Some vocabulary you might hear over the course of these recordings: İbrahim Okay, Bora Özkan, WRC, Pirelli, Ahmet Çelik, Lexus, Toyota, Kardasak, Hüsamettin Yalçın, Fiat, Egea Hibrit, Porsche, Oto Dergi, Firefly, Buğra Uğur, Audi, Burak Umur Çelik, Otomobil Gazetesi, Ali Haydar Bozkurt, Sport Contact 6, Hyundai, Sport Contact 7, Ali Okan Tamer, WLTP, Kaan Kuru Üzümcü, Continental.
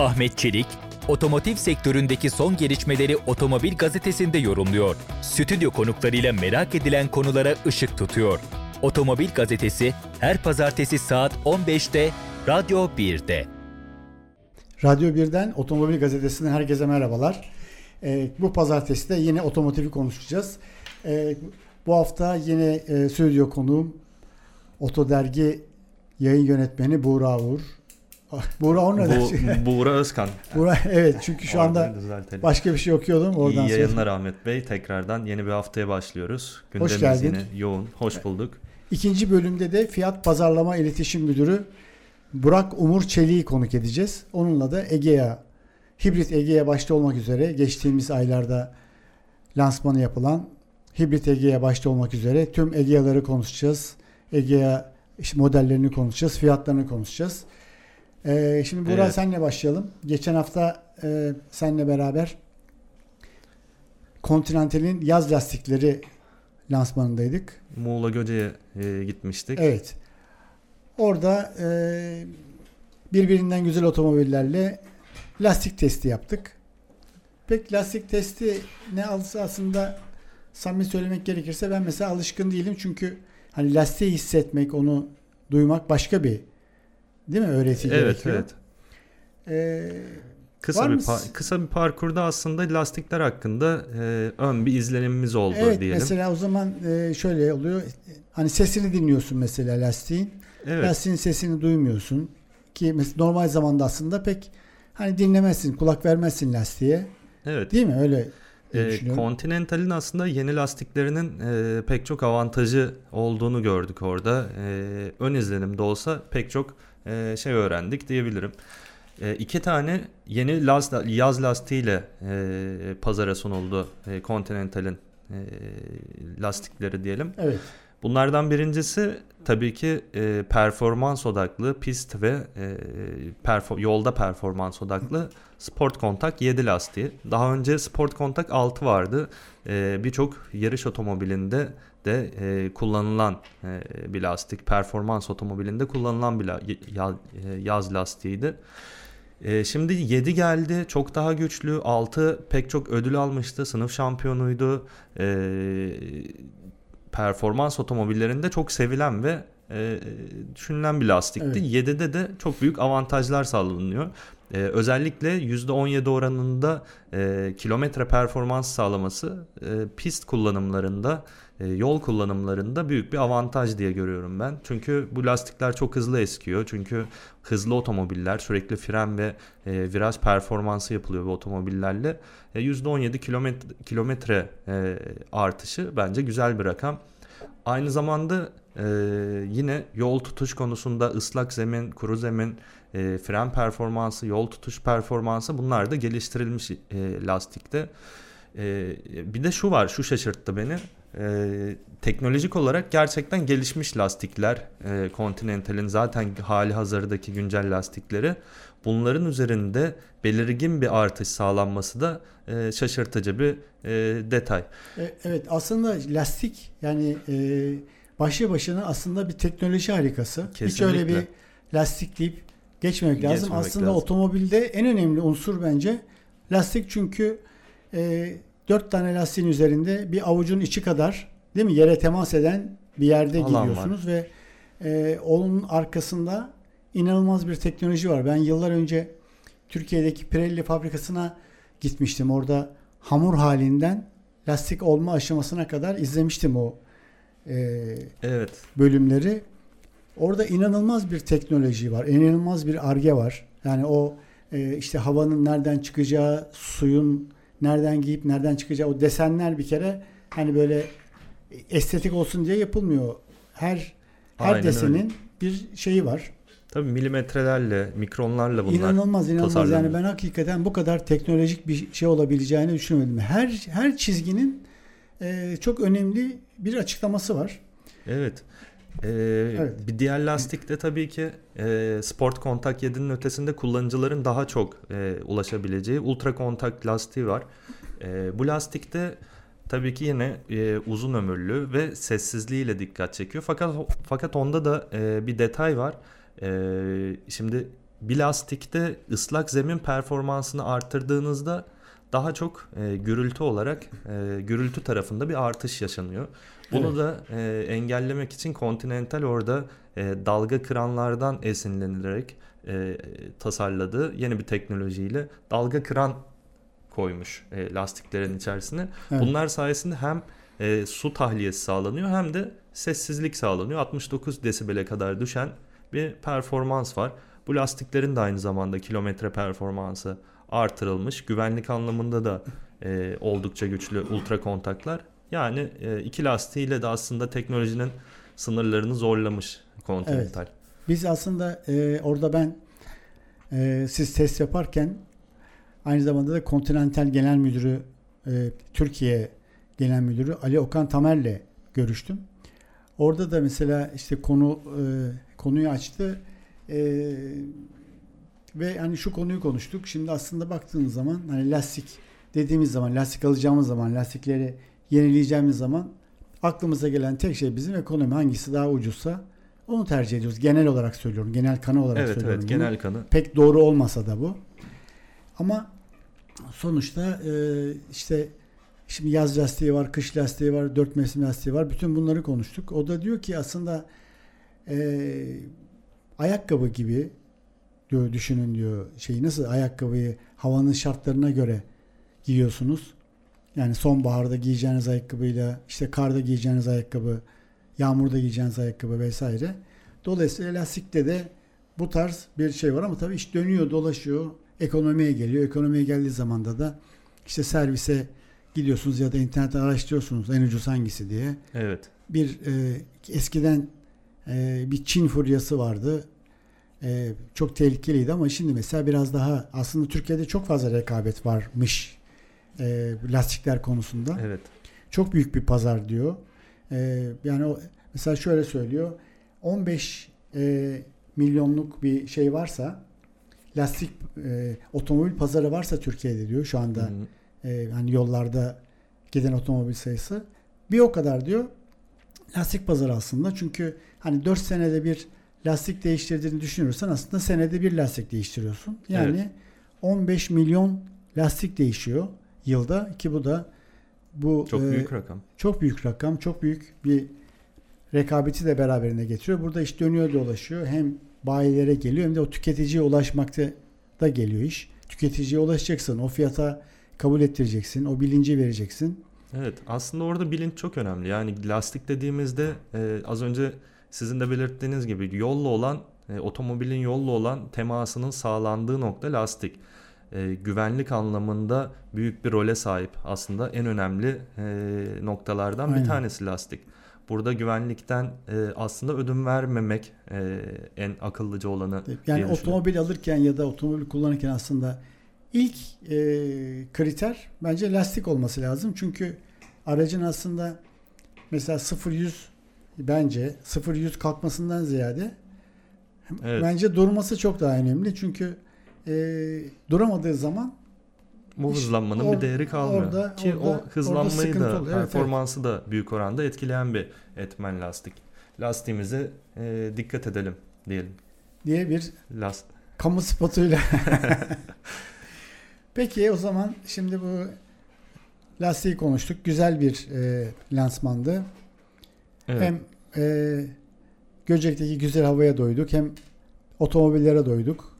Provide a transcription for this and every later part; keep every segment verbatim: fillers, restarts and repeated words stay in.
Ahmet Çelik, otomotiv sektöründeki son gelişmeleri Otomobil Gazetesi'nde yorumluyor. Stüdyo konuklarıyla merak edilen konulara ışık tutuyor. Otomobil Gazetesi her pazartesi saat on beşte Radyo bir'de. Radyo bir'den Otomobil Gazetesi'nden herkese merhabalar. Ee, bu pazartesi de yine otomotivi konuşacağız. Ee, bu hafta yine e, stüdyo konuğum Oto Dergi yayın yönetmeni Buğra Uğur. Buğra Uğur ne Bu, Bora Özkan. Buğra, evet, çünkü şu anda başka bir şey okuyordum. Oradan İyi yayınlar sonra. Ahmet Bey. Tekrardan yeni bir haftaya başlıyoruz. Gündemimiz hoş geldin. Yine yoğun. Hoş bulduk. İkinci bölümde de Fiat Pazarlama İletişim Müdürü Burak Umur Çelik'i konuk edeceğiz. Onunla da Egea, Hibrit Egea başta olmak üzere geçtiğimiz aylarda lansmanı yapılan Hibrit Egea başta olmak üzere tüm Egea'ları konuşacağız. Egea modellerini konuşacağız, fiyatlarını konuşacağız. Ee, şimdi Burak, evet, senle başlayalım. Geçen hafta e, senle beraber Continental'in yaz lastikleri lansmanındaydık. Muğla Göce'ye e, gitmiştik. Evet. Orada e, birbirinden güzel otomobillerle lastik testi yaptık. Pek lastik testi ne alsa aslında samimi söylemek gerekirse ben mesela alışkın değilim. Çünkü hani lastiği hissetmek, onu duymak başka bir, değil mi, öğreti evet, gerekiyor. Evet, evet. Kısa bir par- kısa bir parkurda aslında lastikler hakkında e, ön bir izlenimimiz oldu, evet, diyelim. Evet, mesela o zaman e, şöyle oluyor. Hani sesini dinliyorsun mesela lastiğin. Evet. Lastiğin sesini duymuyorsun ki normal zamanda aslında pek hani dinlemezsin, kulak vermezsin lastiğe. Evet. Değil mi? Öyle e, Continental'in aslında yeni lastiklerinin e, pek çok avantajı olduğunu gördük orada. E, ön izlenimde olsa pek çok e, şey öğrendik diyebilirim. E, iki tane yeni last, yaz lastiğiyle e, pazara sunuldu e, Continental'in e, lastikleri diyelim. Evet. Bunlardan birincisi tabii ki e, performans odaklı pist ve e, perfor- yolda performans odaklı Sport Contact yedi lastiği. Daha önce Sport Contact altı vardı. E, Birçok yarış otomobilinde de e, kullanılan e, bir lastik. Performans otomobilinde kullanılan bir la- ya- yaz lastiğiydi. E, şimdi yedi geldi. Çok daha güçlü. altı pek çok ödül almıştı. Sınıf şampiyonuydu. E, performans otomobillerinde çok sevilen ve e, düşünülen bir lastikti. Evet. yedide de çok büyük avantajlar sağlanıyor. E, özellikle yüzde on yedi oranında e, kilometre performans sağlaması e, pist kullanımlarında, e, yol kullanımlarında büyük bir avantaj diye görüyorum ben. Çünkü bu lastikler çok hızlı eskiyor. Çünkü hızlı otomobiller sürekli fren ve e, viraj performansı yapılıyor bu otomobillerle. E, yüzde on yedi kilometre, kilometre e, artışı bence güzel bir rakam. Aynı zamanda e, yine yol tutuş konusunda ıslak zemin, kuru zemin, e, fren performansı, yol tutuş performansı bunlar da geliştirilmiş e, lastikte. E, bir de şu var, şu şaşırttı beni. E, teknolojik olarak gerçekten gelişmiş lastikler, e, Continental'in zaten hali hazırdaki güncel lastikleri, bunların üzerinde belirgin bir artış sağlanması da e, şaşırtıcı bir e, detay. Evet, aslında lastik yani e, başlı başına aslında bir teknoloji harikası. Kesinlikle. Hiç öyle bir lastik deyip geçmemek, geçmemek lazım. Aslında lazım. Otomobilde en önemli unsur bence lastik, çünkü e, dört tane lastiğin üzerinde bir avucun içi kadar, değil mi, yere temas eden bir yerde alan gidiyorsunuz var. Ve e, onun arkasında inanılmaz bir teknoloji var. Ben yıllar önce Türkiye'deki Pirelli fabrikasına gitmiştim. Orada hamur halinden lastik olma aşamasına kadar izlemiştim o e, evet. bölümleri. Orada inanılmaz bir teknoloji var. İnanılmaz bir Ar-Ge var. Yani o e, işte havanın nereden çıkacağı, suyun nereden giyip nereden çıkacağı, o desenler bir kere hani böyle estetik olsun diye yapılmıyor. Her her aynen desenin öyle bir şeyi var. Tabii milimetrelerle, mikronlarla bunlar İnanılmaz inanılmaz. Yani ben hakikaten bu kadar teknolojik bir şey olabileceğini düşünmedim. Her her çizginin e, çok önemli bir açıklaması var. Evet. Ee, evet. Bir diğer lastik de tabii ki e, Sport Contact yedinin ötesinde kullanıcıların daha çok e, ulaşabileceği Ultra Contact lastiği var. E, bu lastikte tabii ki yine e, uzun ömürlü ve sessizliğiyle dikkat çekiyor. Fakat fakat onda da e, bir detay var. E, şimdi bir lastikte ıslak zemin performansını arttırdığınızda daha çok e, gürültü olarak e, gürültü tarafında bir artış yaşanıyor. Bunu evet. da e, engellemek için Continental orada e, dalga kıranlardan esinlenilerek e, tasarladığı yeni bir teknolojiyle dalga kıran koymuş e, lastiklerin içerisine. Evet. Bunlar sayesinde hem e, su tahliyesi sağlanıyor hem de sessizlik sağlanıyor. altmış dokuz desibele kadar düşen bir performans var. Bu lastiklerin de aynı zamanda kilometre performansı artırılmış. Güvenlik anlamında da e, oldukça güçlü ultra kontaklar. Yani e, iki lastiğiyle de aslında teknolojinin sınırlarını zorlamış Continental. Evet. Biz aslında e, orada ben e, siz test yaparken aynı zamanda da Continental Genel Müdürü e, Türkiye Genel Müdürü Ali Okan Tamer'le görüştüm. Orada da mesela işte konu e, konuyu açtı. Eee Ve hani şu konuyu konuştuk. Şimdi aslında baktığınız zaman hani lastik dediğimiz zaman, lastik alacağımız zaman, lastikleri yenileyeceğimiz zaman aklımıza gelen tek şey bizim ekonomi. Hangisi daha ucuzsa onu tercih ediyoruz. Genel olarak söylüyorum. Genel kanı olarak evet, söylüyorum. Evet, evet. Genel kanı. Pek doğru olmasa da bu. Ama sonuçta işte şimdi yaz lastiği var, kış lastiği var, dört mevsim lastiği var. Bütün bunları konuştuk. O da diyor ki aslında e, ayakkabı gibi diyor, düşünün diyor şeyi nasıl ayakkabıyı havanın şartlarına göre giyiyorsunuz. Yani sonbaharda giyeceğiniz ayakkabıyla işte karda giyeceğiniz ayakkabı, yağmurda giyeceğiniz ayakkabı vesaire. Dolayısıyla lastikte de bu tarz bir şey var ama tabii iş dönüyor dolaşıyor ekonomiye geliyor. Ekonomiye geldiği zamanda da işte servise gidiyorsunuz ya da internette araştırıyorsunuz en ucuz hangisi diye. Evet. Bir e, eskiden e, bir Çin furyası vardı. Ee, çok tehlikeliydi ama şimdi mesela biraz daha aslında Türkiye'de çok fazla rekabet varmış e, lastikler konusunda. Evet. Çok büyük bir pazar diyor. E, yani o, mesela şöyle söylüyor. on beş e, milyonluk bir şey varsa lastik e, otomobil pazarı varsa Türkiye'de diyor şu anda e, hani yollarda giden otomobil sayısı bir o kadar diyor lastik pazarı aslında. Çünkü hani dört senede bir lastik değiştirdiğini düşünürsen aslında senede bir lastik değiştiriyorsun. Yani evet. on beş milyon lastik değişiyor yılda ki bu da bu çok e, büyük rakam. Çok büyük rakam, çok büyük bir rekabeti de beraberinde getiriyor. Burada iş dönüyor dolaşıyor. Hem bayilere geliyor hem de o tüketiciye ulaşmakta da geliyor iş. Tüketiciye ulaşacaksın. O fiyata kabul ettireceksin. O bilinci vereceksin. Evet. Aslında orada bilinç çok önemli. Yani lastik dediğimizde e, az önce sizin de belirttiğiniz gibi yolla olan, e, otomobilin yolla olan temasının sağlandığı nokta lastik. E, güvenlik anlamında büyük bir role sahip aslında en önemli e, noktalardan Aynen. bir tanesi lastik. Burada güvenlikten e, aslında ödün vermemek e, en akıllıca olanı. Yani otomobil alırken ya da otomobil kullanırken aslında ilk e, kriter bence lastik olması lazım. Çünkü aracın aslında mesela sıfır yüz bence sıfır yüz kalkmasından ziyade evet. bence durması çok daha önemli. Çünkü e, duramadığı zaman bu hızlanmanın işte, or, bir değeri kalmıyor. Orada, Ki orada, o hızlanmayı da oluyor. performansı evet, evet. da büyük oranda etkileyen bir etmen lastik. Lastiğimize e, dikkat edelim diyelim. Diye bir Last. kamu spotuyla. Peki o zaman şimdi bu lastiği konuştuk. Güzel bir e, lansmandı. Evet. Hem e, Göcek'teki güzel havaya doyduk hem otomobillere doyduk.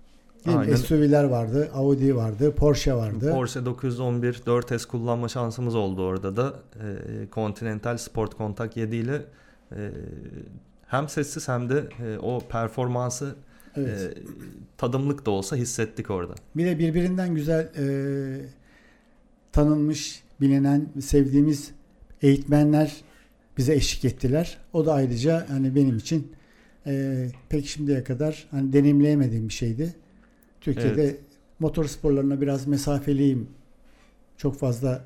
S U V'ler vardı, Audi vardı, Porsche vardı. Porsche dokuz yüz on bir dört S kullanma şansımız oldu orada da. E, Continental Sport Contact yedi ile e, hem sessiz hem de e, o performansı evet. e, tadımlık da olsa hissettik orada. Bir de birbirinden güzel e, tanınmış, bilinen, sevdiğimiz eğitmenler bize eşlik ettiler. O da ayrıca hani benim için e, pek şimdiye kadar hani deneyimleyemediğim bir şeydi. Türkiye'de evet. motor sporlarına biraz mesafeliyim. Çok fazla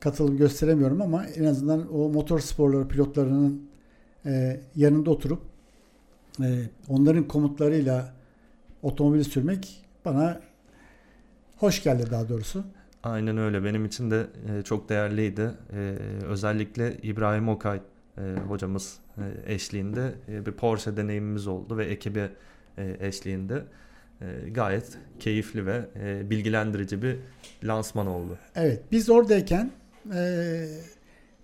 katılım gösteremiyorum ama en azından o motor sporları pilotlarının e, yanında oturup e, onların komutlarıyla otomobili sürmek bana hoş geldi daha doğrusu. Aynen öyle. Benim için de çok değerliydi. Özellikle İbrahim Okay hocamız eşliğinde bir Porsche deneyimimiz oldu ve ekibi eşliğinde. e, gayet keyifli ve e, bilgilendirici bir lansman oldu. Evet, biz oradayken e,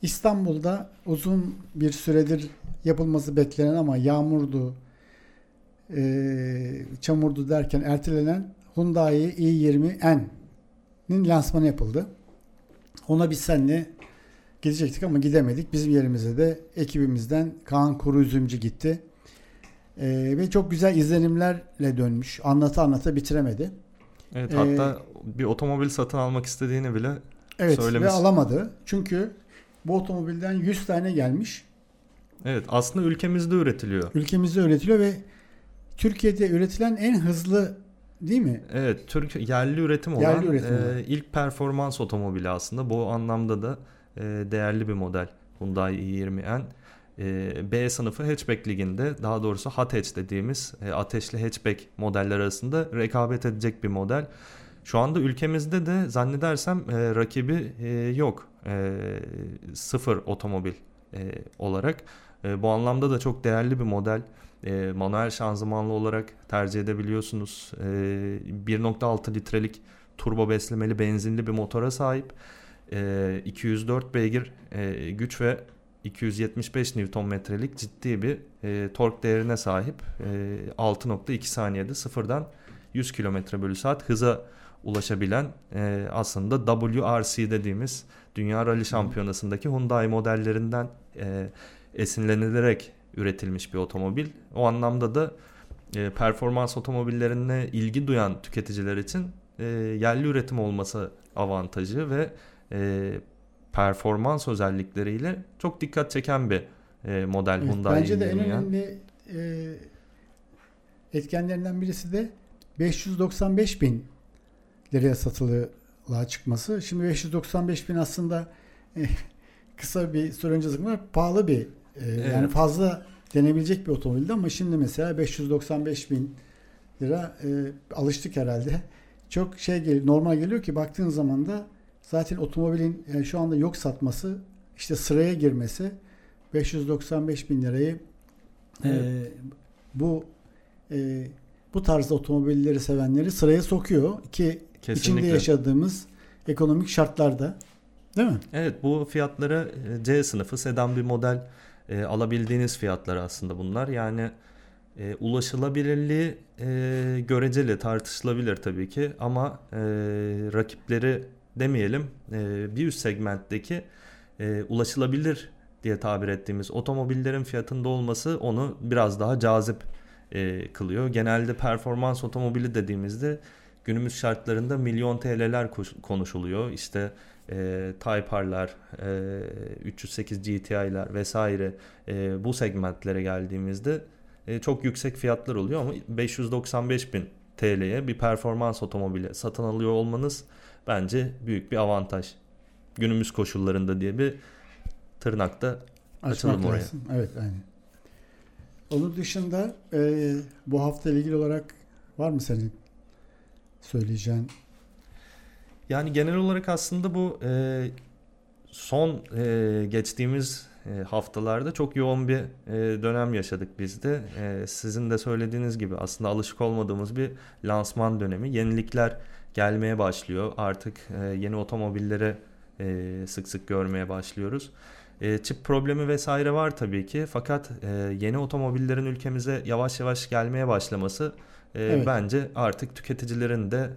İstanbul'da uzun bir süredir yapılması beklenen ama yağmurdu, e, çamurdu derken ertelenen Hyundai i yirmi N'nin lansmanı yapıldı. Ona biz seninle gidecektik ama gidemedik. Bizim yerimize de ekibimizden Kaan Kuru Üzümcü gitti. Ee, ve çok güzel izlenimlerle dönmüş. Anlata anlata bitiremedi. Evet, hatta ee, bir otomobil satın almak istediğini bile evet, söylemiş. Evet, ve alamadı. Çünkü bu otomobilden yüz tane gelmiş. Evet, aslında ülkemizde üretiliyor. Ülkemizde üretiliyor ve Türkiye'de üretilen en hızlı, değil mi? Evet, Türk yerli üretim olan yerli üretim e, ilk performans otomobili aslında. Bu anlamda da e, değerli bir model Hyundai i yirmi N. B sınıfı hatchback liginde, daha doğrusu hot hatch dediğimiz ateşli hatchback modeller arasında rekabet edecek bir model. Şu anda ülkemizde de zannedersem rakibi yok, sıfır otomobil olarak. Bu anlamda da çok değerli bir model. Manuel şanzımanlı olarak tercih edebiliyorsunuz. bir nokta altı litrelik turbo beslemeli benzinli bir motora sahip. iki yüz dört beygir güç ve iki yüz yetmiş beş Newton metrelik ciddi bir e, tork değerine sahip. E, altı nokta iki saniyede sıfırdan yüz kilometre bölü saat hıza ulaşabilen e, aslında W R C dediğimiz Dünya Rally Şampiyonası'ndaki Hyundai modellerinden e, esinlenilerek üretilmiş bir otomobil. O anlamda da e, performans otomobillerine ilgi duyan tüketiciler için e, yerli üretim olması avantajı ve e, performans özellikleriyle çok dikkat çeken bir e, model evet, Hyundai. Bence de en önemli e, etkenlerinden birisi de beş yüz doksan beş bin liraya satılığa çıkması. Şimdi beş yüz doksan beş bin aslında e, kısa bir süre önce zıkma pahalı bir e, evet. yani fazla denebilecek bir otomobildi ama şimdi mesela beş yüz doksan beş bin lira e, alıştık herhalde. Çok şey geliyor, normal geliyor ki baktığın zaman da zaten otomobilin yani şu anda yok satması, işte sıraya girmesi beş yüz doksan beş bin lirayı evet. e, bu e, bu tarzda otomobilleri sevenleri sıraya sokuyor ki kesinlikle içinde yaşadığımız ekonomik şartlarda, değil mi? Evet, bu fiyatlara C sınıfı sedan bir model e, alabildiğiniz fiyatlar aslında bunlar. Yani e, ulaşılabilirliği e, göreceli, tartışılabilir tabii ki ama e, rakipleri demeyelim, bir üst segmentteki ulaşılabilir diye tabir ettiğimiz otomobillerin fiyatında olması onu biraz daha cazip kılıyor. Genelde performans otomobili dediğimizde günümüz şartlarında milyon T L'ler konuşuluyor. İşte Type R'lar, üç yüz sekiz G T I'ler vesaire bu segmentlere geldiğimizde çok yüksek fiyatlar oluyor ama beş yüz doksan beş bin T L'ye bir performans otomobili satın alıyor olmanız bence büyük bir avantaj. Günümüz koşullarında diye bir tırnakta açalım oraya. Evet, aynen. Onun dışında e, bu hafta ilgili olarak var mı senin söyleyeceğin? Yani genel olarak aslında bu e, son e, geçtiğimiz e, haftalarda çok yoğun bir e, dönem yaşadık biz de. E, sizin de söylediğiniz gibi aslında alışık olmadığımız bir lansman dönemi. Yenilikler gelmeye başlıyor. Artık yeni otomobilleri sık sık görmeye başlıyoruz. Çip problemi vesaire var tabii ki. Fakat yeni otomobillerin ülkemize yavaş yavaş gelmeye başlaması evet. bence artık tüketicilerin de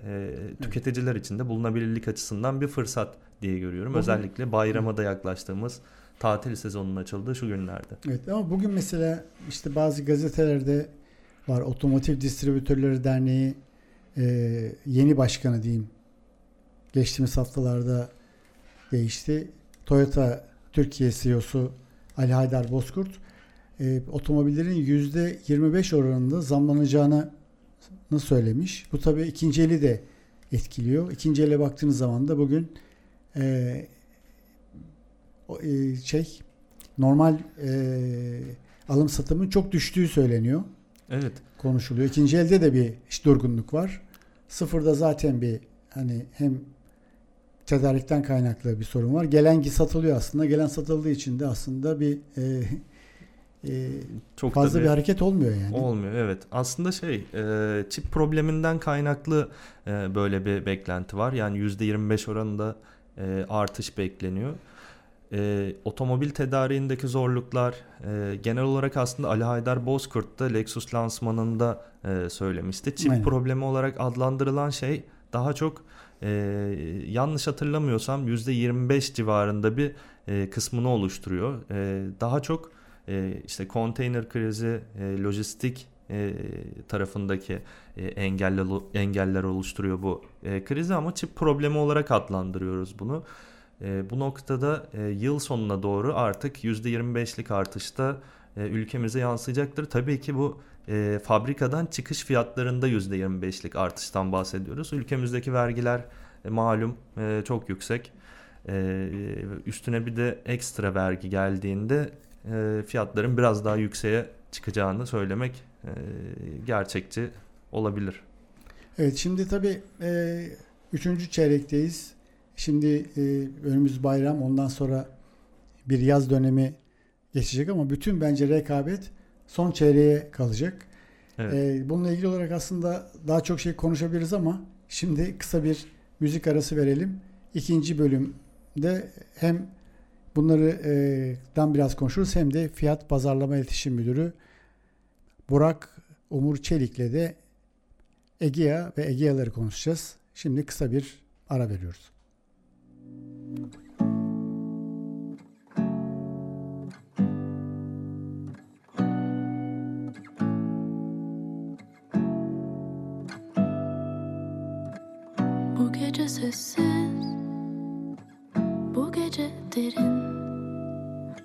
tüketiciler için de bulunabilirlik açısından bir fırsat diye görüyorum. Özellikle bayrama da yaklaştığımız, tatil sezonunun açıldığı şu günlerde. Evet, ama bugün mesela işte bazı gazetelerde var, Otomotiv Distribütörleri Derneği Ee, yeni başkanı diyeyim, geçtiğimiz haftalarda değişti. Toyota Türkiye C E O'su Ali Haydar Bozkurt e, otomobillerin yüzde yirmi beş oranında zamlanacağını söylemiş. Bu tabii ikinci eli de etkiliyor. İkinci ele baktığınız zaman da bugün e, e, şey normal e, alım satımın çok düştüğü söyleniyor. Evet. Konuşuluyor. İkinci elde de bir iş durgunluk var. Sıfırda zaten bir hani hem tedarikten kaynaklı bir sorun var. Gelen ki satılıyor aslında. Gelen satıldığı için de aslında bir e, e, çok fazla tabii, bir hareket olmuyor yani. Olmuyor, evet. Aslında şey e, çip probleminden kaynaklı e, böyle bir beklenti var. Yani yüzde yirmi beş oranında e, artış bekleniyor. E, otomobil tedariğindeki zorluklar e, genel olarak aslında Ali Haydar Bozkurt'ta Lexus lansmanında e, söylemişti. Çip Aynen. problemi olarak adlandırılan şey daha çok e, yanlış hatırlamıyorsam yüzde yirmi beş civarında bir e, kısmını oluşturuyor. E, daha çok e, işte konteyner krizi, e, lojistik e, tarafındaki e, engeller, engeller oluşturuyor bu e, krizi ama çip problemi olarak adlandırıyoruz bunu. E, bu noktada e, yıl sonuna doğru artık yüzde yirmi beşlik artışta e, ülkemize yansıyacaktır. Tabii ki bu e, fabrikadan çıkış fiyatlarında yüzde yirmi beşlik artıştan bahsediyoruz. Ülkemizdeki vergiler e, malum e, çok yüksek. E, üstüne bir de ekstra vergi geldiğinde e, fiyatların biraz daha yükseğe çıkacağını söylemek e, gerçekçi olabilir. Evet, şimdi tabii e, üçüncü çeyrekteyiz. Şimdi e, önümüz bayram, ondan sonra bir yaz dönemi geçecek ama bütün bence rekabet son çeyreğe kalacak. Evet. E, bununla ilgili olarak aslında daha çok şey konuşabiliriz ama şimdi kısa bir müzik arası verelim. İkinci bölümde hem bunlardan e, biraz konuşuruz hem de Fiat Pazarlama İletişim Müdürü Burak Umur Çelik'le de Egea ve Egea'ları konuşacağız. Şimdi kısa bir ara veriyoruz. Bu gece sessiz, bu gece derin,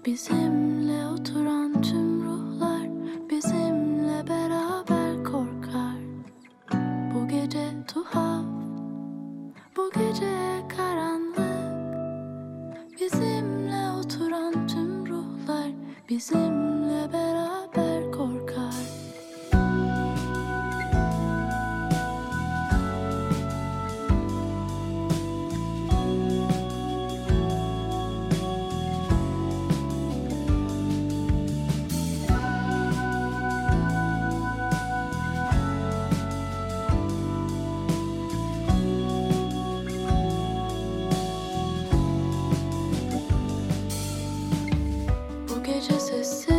bizimle oturan tüm ruhlar bizimle beraber korkar. Bu gece tuhaf, bu gece karanlık, bizimle oturan tüm ruhlar bizimle beraber korkar. Just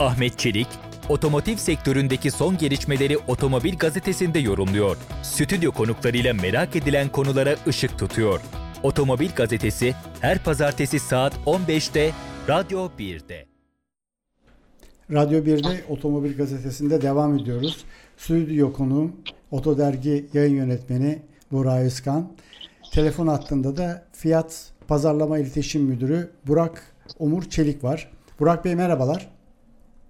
Ahmet Çelik, otomotiv sektöründeki son gelişmeleri Otomobil Gazetesi'nde yorumluyor. Stüdyo konuklarıyla merak edilen konulara ışık tutuyor. Otomobil Gazetesi her pazartesi saat on beşte Radyo bir'de. Radyo bir'de Otomobil Gazetesi'nde devam ediyoruz. Stüdyo konuğum Oto Dergi yayın yönetmeni Bora Özkan. Telefon hattında da Fiat Pazarlama İletişim Müdürü Burak Umur Çelik var. Burak Bey merhabalar.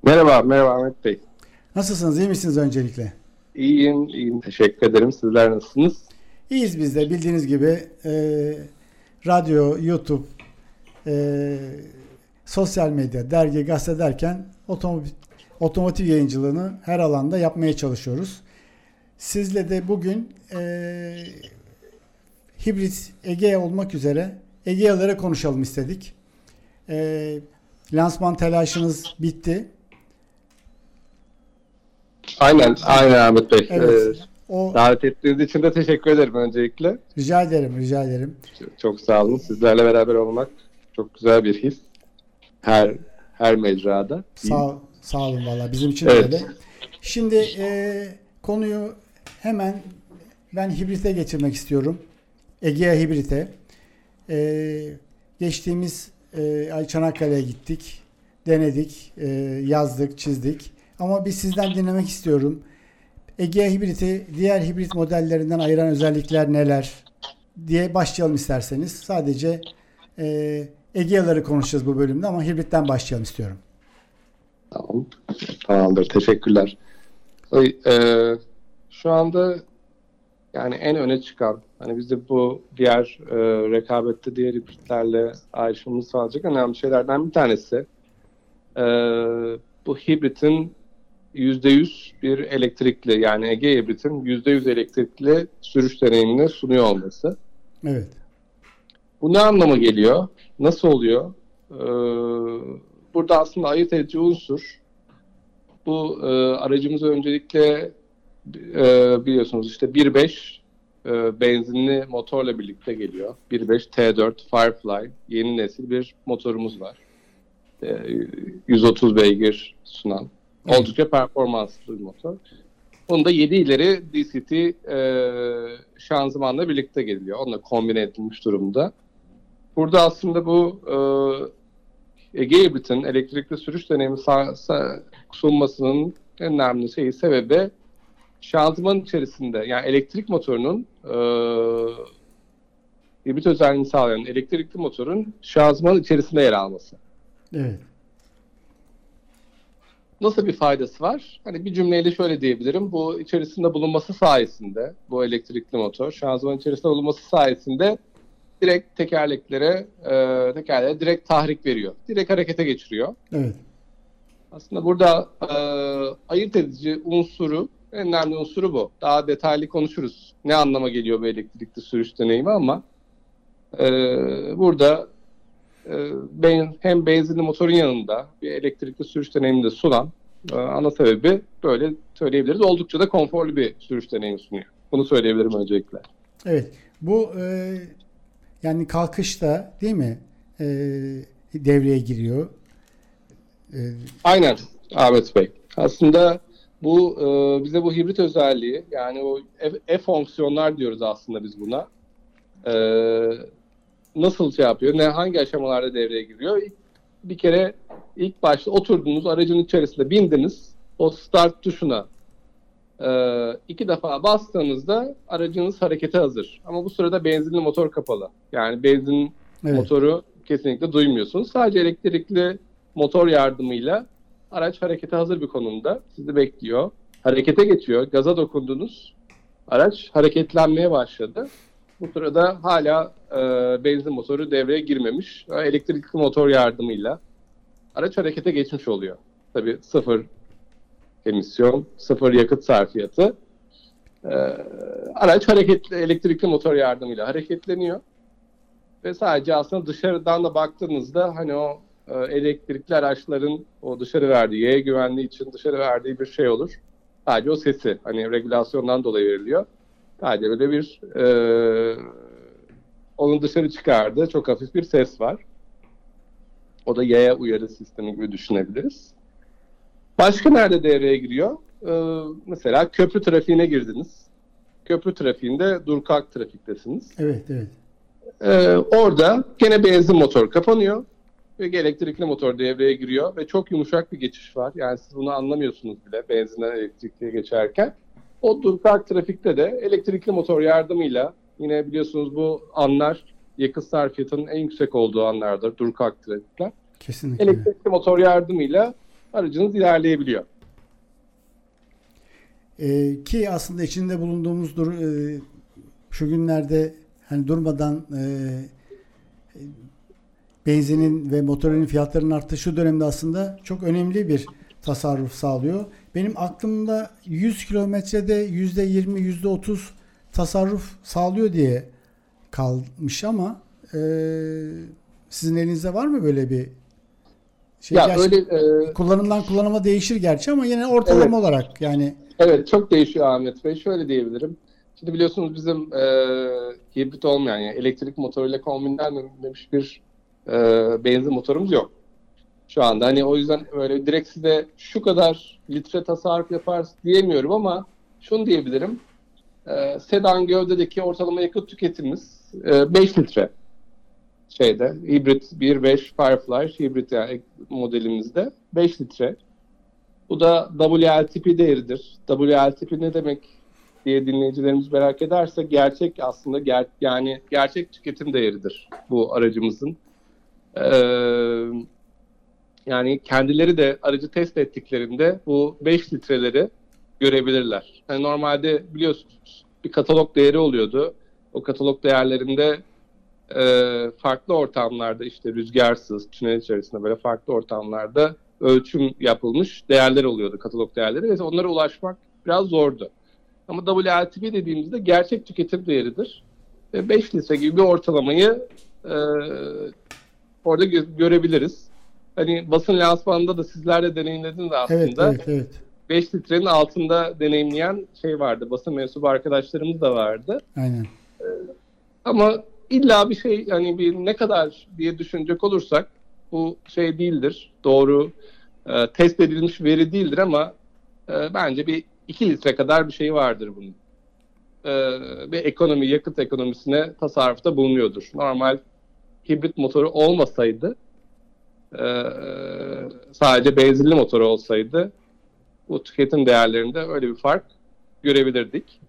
Merhaba, merhaba Ahmet Bey. Nasılsınız, iyi misiniz öncelikle? İyiyim, iyiyim. Teşekkür ederim. Sizler nasılsınız? İyiyiz biz de. Bildiğiniz gibi e, radyo, YouTube, e, sosyal medya, dergi, gazete derken otomotiv, otomotiv yayıncılığını her alanda yapmaya çalışıyoruz. Sizle de bugün e, hibrit Egea olmak üzere Egea'lara konuşalım istedik. E, lansman telaşınız bitti. Aynen, aynen Ahmet Bey. Evet. O... Davet ettiğiniz için de teşekkür ederim öncelikle. Rica ederim, rica ederim. Çok, çok sağ olun. Sizlerle beraber olmak çok güzel bir his. Her her mecrada. Sağ, sağ olun valla. Bizim için evet. Öyle. Şimdi e, konuyu hemen ben hibrite geçirmek istiyorum. Egea hibrite. E, geçtiğimiz ay Çanakkale'ye gittik. Denedik, e, yazdık, çizdik. Ama biz sizden dinlemek istiyorum. Egea hibriti diğer hibrit modellerinden ayıran özellikler neler diye başlayalım isterseniz. Sadece e, Egea'ları konuşacağız bu bölümde ama hibritten başlayalım istiyorum. Tamam. Tamamdır. Teşekkürler. Ee, şu anda yani en öne çıkan hani bizde bu diğer e, rekabette diğer hibritlerle ayrışımımız sağlayacak önemli şeylerden bir tanesi. E, bu hibritin yüzde yüz bir elektrikli yani Egea hibritin yüzde yüz elektrikli sürüş deneyimini sunuyor olması. Evet. Bu ne anlama geliyor? Nasıl oluyor? Ee, burada aslında ayırt edici unsur bu e, aracımız öncelikle e, biliyorsunuz işte bir nokta beş e, benzinli motorla birlikte geliyor. bir nokta beş T dört Firefly yeni nesil bir motorumuz var. E, yüz otuz beygir sunan. Oldukça performanslı bir motor. Bunun da yedi ileri D C T e, şanzımanla birlikte geliyor. Onunla kombine edilmiş durumda. Burada aslında bu e, Egea Hibrit'in elektrikli sürüş deneyimi sağ, sağ, sunmasının en önemli şeyi sebebi şanzımanın içerisinde yani elektrik motorunun e, hibrit özelliğini sağlayan elektrikli motorun şanzımanın içerisinde yer alması. Evet. Nasıl bir faydası var? Hani bir cümleyle şöyle diyebilirim. Bu içerisinde bulunması sayesinde, bu elektrikli motor şanzıman içerisinde bulunması sayesinde direkt tekerleklere, e, tekerlere direkt tahrik veriyor. Direkt harekete geçiriyor. Evet. Aslında burada e, ayırt edici unsuru, en önemli unsuru bu. Daha detaylı konuşuruz. Ne anlama geliyor bu elektrikli sürüş deneyimi ama e, burada hem benzinli motorun yanında bir elektrikli sürüş deneyimi de sunan ana sebebi böyle söyleyebiliriz. Oldukça da konforlu bir sürüş deneyimi sunuyor. Bunu söyleyebilirim öncelikle. Evet. Bu e, yani kalkışta değil mi e, devreye giriyor? E... Aynen Ahmet Bey. Aslında bu e, bize bu hibrit özelliği yani o E fonksiyonlar diyoruz aslında biz buna. Evet. Nasıl şey yapıyor? Ne hangi aşamalarda devreye giriyor? Bir kere ilk başta oturduğunuz aracın içerisinde bindiniz. O start tuşuna e, iki defa bastığınızda aracınız harekete hazır. Ama bu sırada benzinli motor kapalı. Yani benzin evet. Motoru kesinlikle duymuyorsunuz. Sadece elektrikli motor yardımıyla araç harekete hazır bir konumda. Sizi bekliyor. Harekete geçiyor. Gaza dokundunuz. Araç hareketlenmeye başladı. Bu sırada hala e, benzin motoru devreye girmemiş. Elektrikli motor yardımıyla araç harekete geçmiş oluyor. Tabii sıfır emisyon, sıfır yakıt sarfiyatı. E, araç hareketli elektrikli motor yardımıyla hareketleniyor. Ve sadece aslında dışarıdan da baktığınızda hani o e, elektrikli araçların o dışarı verdiği, yaya güvenliği için dışarı verdiği bir şey olur. Sadece o sesi hani regülasyondan dolayı veriliyor. Sadece böyle bir e, onun dışarı çıkardığı çok hafif bir ses var. O da yaya uyarı sistemi gibi düşünebiliriz. Başka nerede devreye giriyor? Ee, mesela köprü trafiğine girdiniz. Köprü trafiğinde dur kalk trafiktesiniz. Evet, evet. Ee, orada gene benzin motor kapanıyor ve elektrikli motor devreye giriyor ve çok yumuşak bir geçiş var. Yani siz bunu anlamıyorsunuz bile benzinden elektrikliye geçerken. O dur kalk trafikte de elektrikli motor yardımıyla, yine biliyorsunuz bu anlar yakıt sarfiyatının en yüksek olduğu anlardır dur kalk trafikler. Kesinlikle. Elektrikli motor yardımıyla aracınız ilerleyebiliyor. Ee, ki aslında içinde bulunduğumuz dur, e, şu günlerde hani durmadan e, e, benzinin ve motorinin fiyatlarının arttığı şu dönemde aslında çok önemli bir tasarruf sağlıyor. Benim aklımda yüz kilometrede yüzde yirmi, yüzde otuz tasarruf sağlıyor diye kalmış ama e, sizin elinizde var mı böyle bir şey? Ya öyle, e, kullanımdan kullanıma değişir gerçi ama yine ortalama evet. olarak yani. Evet, çok değişiyor Ahmet Bey. Şöyle diyebilirim. Şimdi biliyorsunuz bizim e, hibrit olmayan, yani elektrik motoruyla kombinlenmemiş bir e, benzin motorumuz yok şu anda. Hani o yüzden böyle direkt size şu kadar litre tasarruf yaparız diyemiyorum ama şunu diyebilirim. E, sedan gövdedeki ortalama yakıt tüketimimiz e, beş litre. Şeyde hibrit bir nokta beş Firefly hibrit yani modelimizde beş litre. Bu da W L T P değeridir. W L T P ne demek diye dinleyicilerimiz merak ederse gerçek aslında ger- yani gerçek tüketim değeridir bu aracımızın. Ee, yani kendileri de aracı test ettiklerinde bu beş litreleri görebilirler. Yani normalde biliyorsunuz bir katalog değeri oluyordu. O katalog değerlerinde e, farklı ortamlarda işte rüzgarsız, tünel içerisinde böyle farklı ortamlarda ölçüm yapılmış değerler oluyordu, katalog değerleri. Ve onlara ulaşmak biraz zordu. Ama W L T P dediğimizde gerçek tüketim değeridir. Ve beş litre gibi bir ortalamayı e, orada gö- görebiliriz. Hani basın lansmanında da sizler de deneyimlediniz aslında. Evet, evet, evet. beş litrenin altında deneyimleyen şey vardı. Basın mensubu arkadaşlarımız da vardı. Aynen. E, ama illa bir şey hani bir ne kadar diye düşünecek olursak bu şey değildir. Doğru e, test edilmiş veri değildir ama e, bence bir iki litre kadar bir şey vardır bunun. E, ve ekonomi, yakıt ekonomisine tasarrufta bulunuyordur. Normal hibrit motoru olmasaydı e, sadece benzinli motoru olsaydı bu tüketim değerlerinde öyle bir fark görebilirdik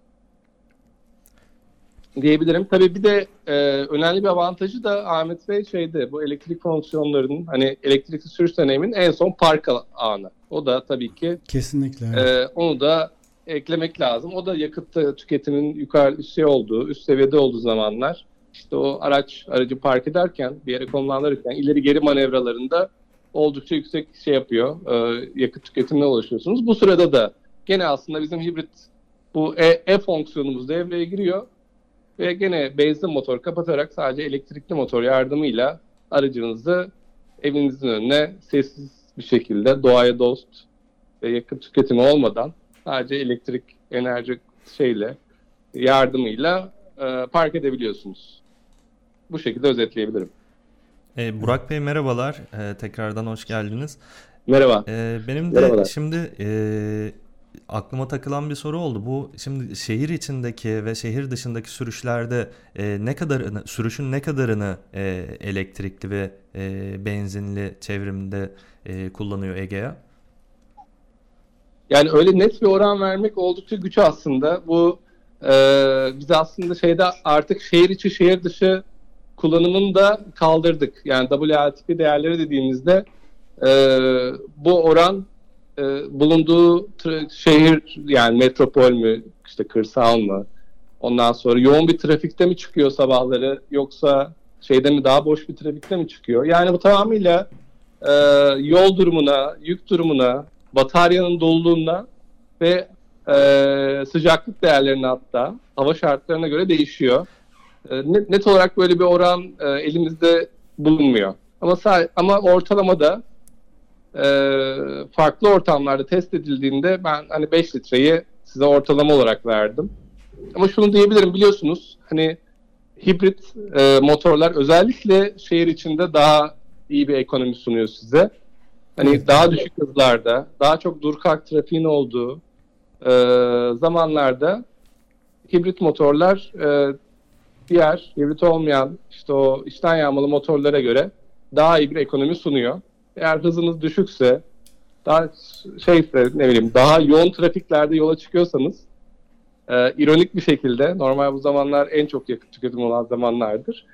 diyebilirim. Tabii bir de e, önemli bir avantajı da Ahmet Bey şeydi, bu elektrik fonksiyonlarının hani elektrikli sürüş deneyiminin en son park anı. O da tabii ki kesinlikle e, onu da eklemek lazım. O da yakıt tüketimin yukarı şey olduğu, üst seviyede olduğu zamanlar işte o araç aracı park ederken bir yere konumlandırırken ileri geri manevralarında oldukça yüksek şey yapıyor. E, yakıt tüketimine ulaşıyorsunuz. Bu sırada da gene aslında bizim hibrit bu e, e fonksiyonumuz devreye giriyor. Ve gene benzin motor kapatarak sadece elektrikli motor yardımıyla aracınızı evinizin önüne sessiz bir şekilde doğaya dost ve yakıt tüketimi olmadan sadece elektrik enerji şeyle yardımıyla e, park edebiliyorsunuz. Bu şekilde özetleyebilirim. Ee, Burak Bey merhabalar. Ee, tekrardan hoş geldiniz. Merhaba. Ee, benim de merhabalar. Şimdi... E... Aklıma takılan bir soru oldu. Bu şimdi şehir içindeki ve şehir dışındaki sürüşlerde e, ne kadarını, sürüşün ne kadarını e, elektrikli ve e, benzinli çevrimde e, kullanıyor Egea? Yani öyle net bir oran vermek oldukça güç aslında. Bu e, biz aslında şeyde artık şehir içi şehir dışı kullanımını da kaldırdık. Yani W L T P değerleri dediğimizde e, bu oran bulunduğu şehir yani metropol mü işte kırsal mı ondan sonra yoğun bir trafikte mi çıkıyor sabahları yoksa şeyde mi daha boş bir trafikte mi çıkıyor yani bu tamamıyla e, yol durumuna, yük durumuna, bataryanın doluluğuna ve e, sıcaklık değerlerine hatta hava şartlarına göre değişiyor. E, net, net olarak böyle bir oran e, elimizde bulunmuyor ama sah- ama ortalamada farklı ortamlarda test edildiğinde ben hani beş litreyi size ortalama olarak verdim. Ama şunu diyebilirim biliyorsunuz hani hibrit motorlar özellikle şehir içinde daha iyi bir ekonomi sunuyor size. Hani evet. Daha düşük hızlarda, daha çok dur kalk trafiğin olduğu e, zamanlarda hibrit motorlar e, diğer hibrit olmayan işte o içten yanmalı motorlara göre daha iyi bir ekonomi sunuyor. Eğer hızınız düşükse, daha şeyse ne bileyim daha yoğun trafiklerde yola çıkıyorsanız e, ironik bir şekilde normal bu zamanlar en çok yakıt tüketimi olan zamanlardır.